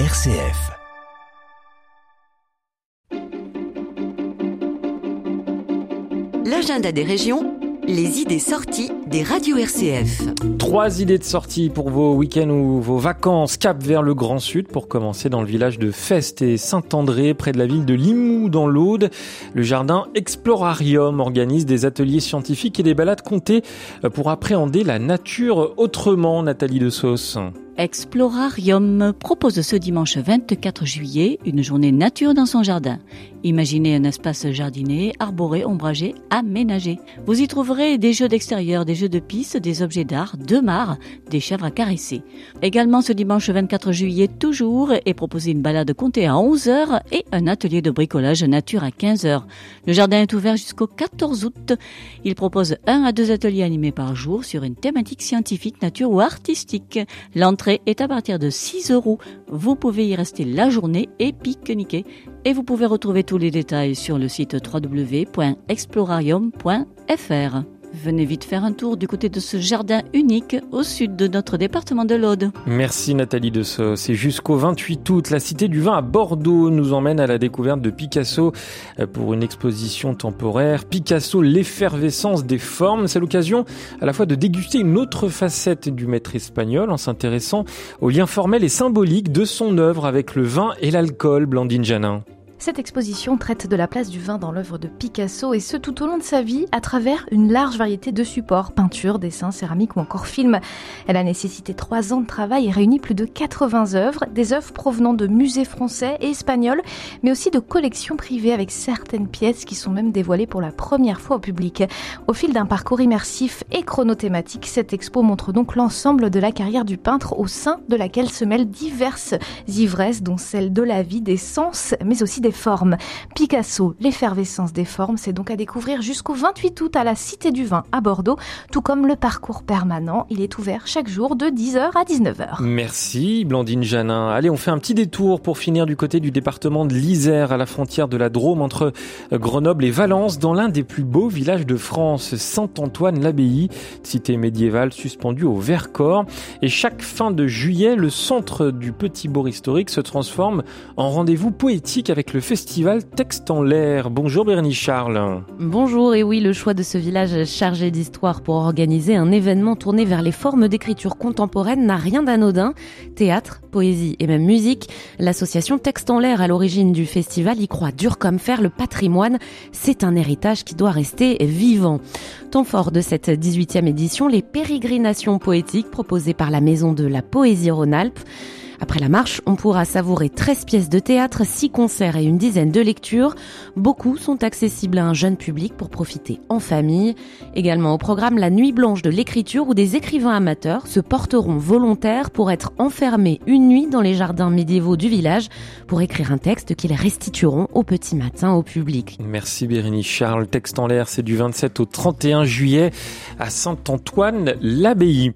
RCF. L'agenda des régions, les idées sorties des radios RCF. 3 idées de sortie pour vos week-ends ou vos vacances. Cap vers le Grand Sud pour commencer dans le village de Festes et Saint-André, près de la ville de Limoux dans l'Aude. Le jardin Explorarium organise des ateliers scientifiques et des balades comptées pour appréhender la nature autrement. Nathalie de Sos. Explorarium propose ce dimanche 24 juillet une journée nature dans son jardin. Imaginez un espace jardiné, arboré, ombragé, aménagé. Vous y trouverez des jeux d'extérieur, des jeux de piste, des objets d'art, de mares, des chèvres à caresser. Également ce dimanche 24 juillet toujours est proposée une balade comptée à 11h et un atelier de bricolage nature à 15h. Le jardin est ouvert jusqu'au 14 août. Il propose 1 à 2 ateliers animés par jour sur une thématique scientifique, nature ou artistique. L'entrée est à partir de 6 €. Vous pouvez y rester la journée et pique-niquer. Et vous pouvez retrouver tous les détails sur le site www.explorarium.fr. Venez vite faire un tour du côté de ce jardin unique au sud de notre département de l'Aude. Merci Nathalie de Sos. C'est jusqu'au 28 août. La Cité du vin à Bordeaux nous emmène à la découverte de Picasso pour une exposition temporaire. Picasso, l'effervescence des formes. C'est l'occasion à la fois de déguster une autre facette du maître espagnol en s'intéressant aux liens formels et symboliques de son œuvre avec le vin et l'alcool. Blandine Jeannin. Cette exposition traite de la place du vin dans l'œuvre de Picasso et ce tout au long de sa vie à travers une large variété de supports, peinture, dessin, céramique ou encore film. Elle a nécessité 3 ans de travail et réunit plus de 80 œuvres, des œuvres provenant de musées français et espagnols, mais aussi de collections privées avec certaines pièces qui sont même dévoilées pour la première fois au public. Au fil d'un parcours immersif et chronothématique, cette expo montre donc l'ensemble de la carrière du peintre au sein de laquelle se mêlent diverses ivresses, dont celle de la vie, des sens, mais aussi des formes. Picasso, l'effervescence des formes, c'est donc à découvrir jusqu'au 28 août à la Cité du vin à Bordeaux, tout comme le parcours permanent. Il est ouvert chaque jour de 10h à 19h. Merci Blandine Jeannin. Allez, on fait un petit détour pour finir du côté du département de l'Isère, à la frontière de la Drôme entre Grenoble et Valence, dans l'un des plus beaux villages de France, Saint-Antoine-L'Abbaye, cité médiévale suspendue au Vercors. Et chaque fin de juillet, le centre du petit bourg historique se transforme en rendez-vous poétique avec le festival Texte en l'air. Bonjour Bernie Charles. Bonjour, et oui, le choix de ce village chargé d'histoire pour organiser un événement tourné vers les formes d'écriture contemporaine n'a rien d'anodin. Théâtre, poésie et même musique, l'association Texte en l'air à l'origine du festival y croit dur comme fer. Le patrimoine, c'est un héritage qui doit rester vivant. Temps fort de cette 18e édition, les pérégrinations poétiques proposées par la Maison de la Poésie Rhône-Alpes. Après la marche, on pourra savourer 13 pièces de théâtre, 6 concerts et une dizaine de lectures. Beaucoup sont accessibles à un jeune public pour profiter en famille. Également au programme, la nuit blanche de l'écriture où des écrivains amateurs se porteront volontaires pour être enfermés une nuit dans les jardins médiévaux du village pour écrire un texte qu'ils restitueront au petit matin au public. Merci Bérénie Charles. Texte en l'air, c'est du 27 au 31 juillet à Saint-Antoine-l'Abbaye.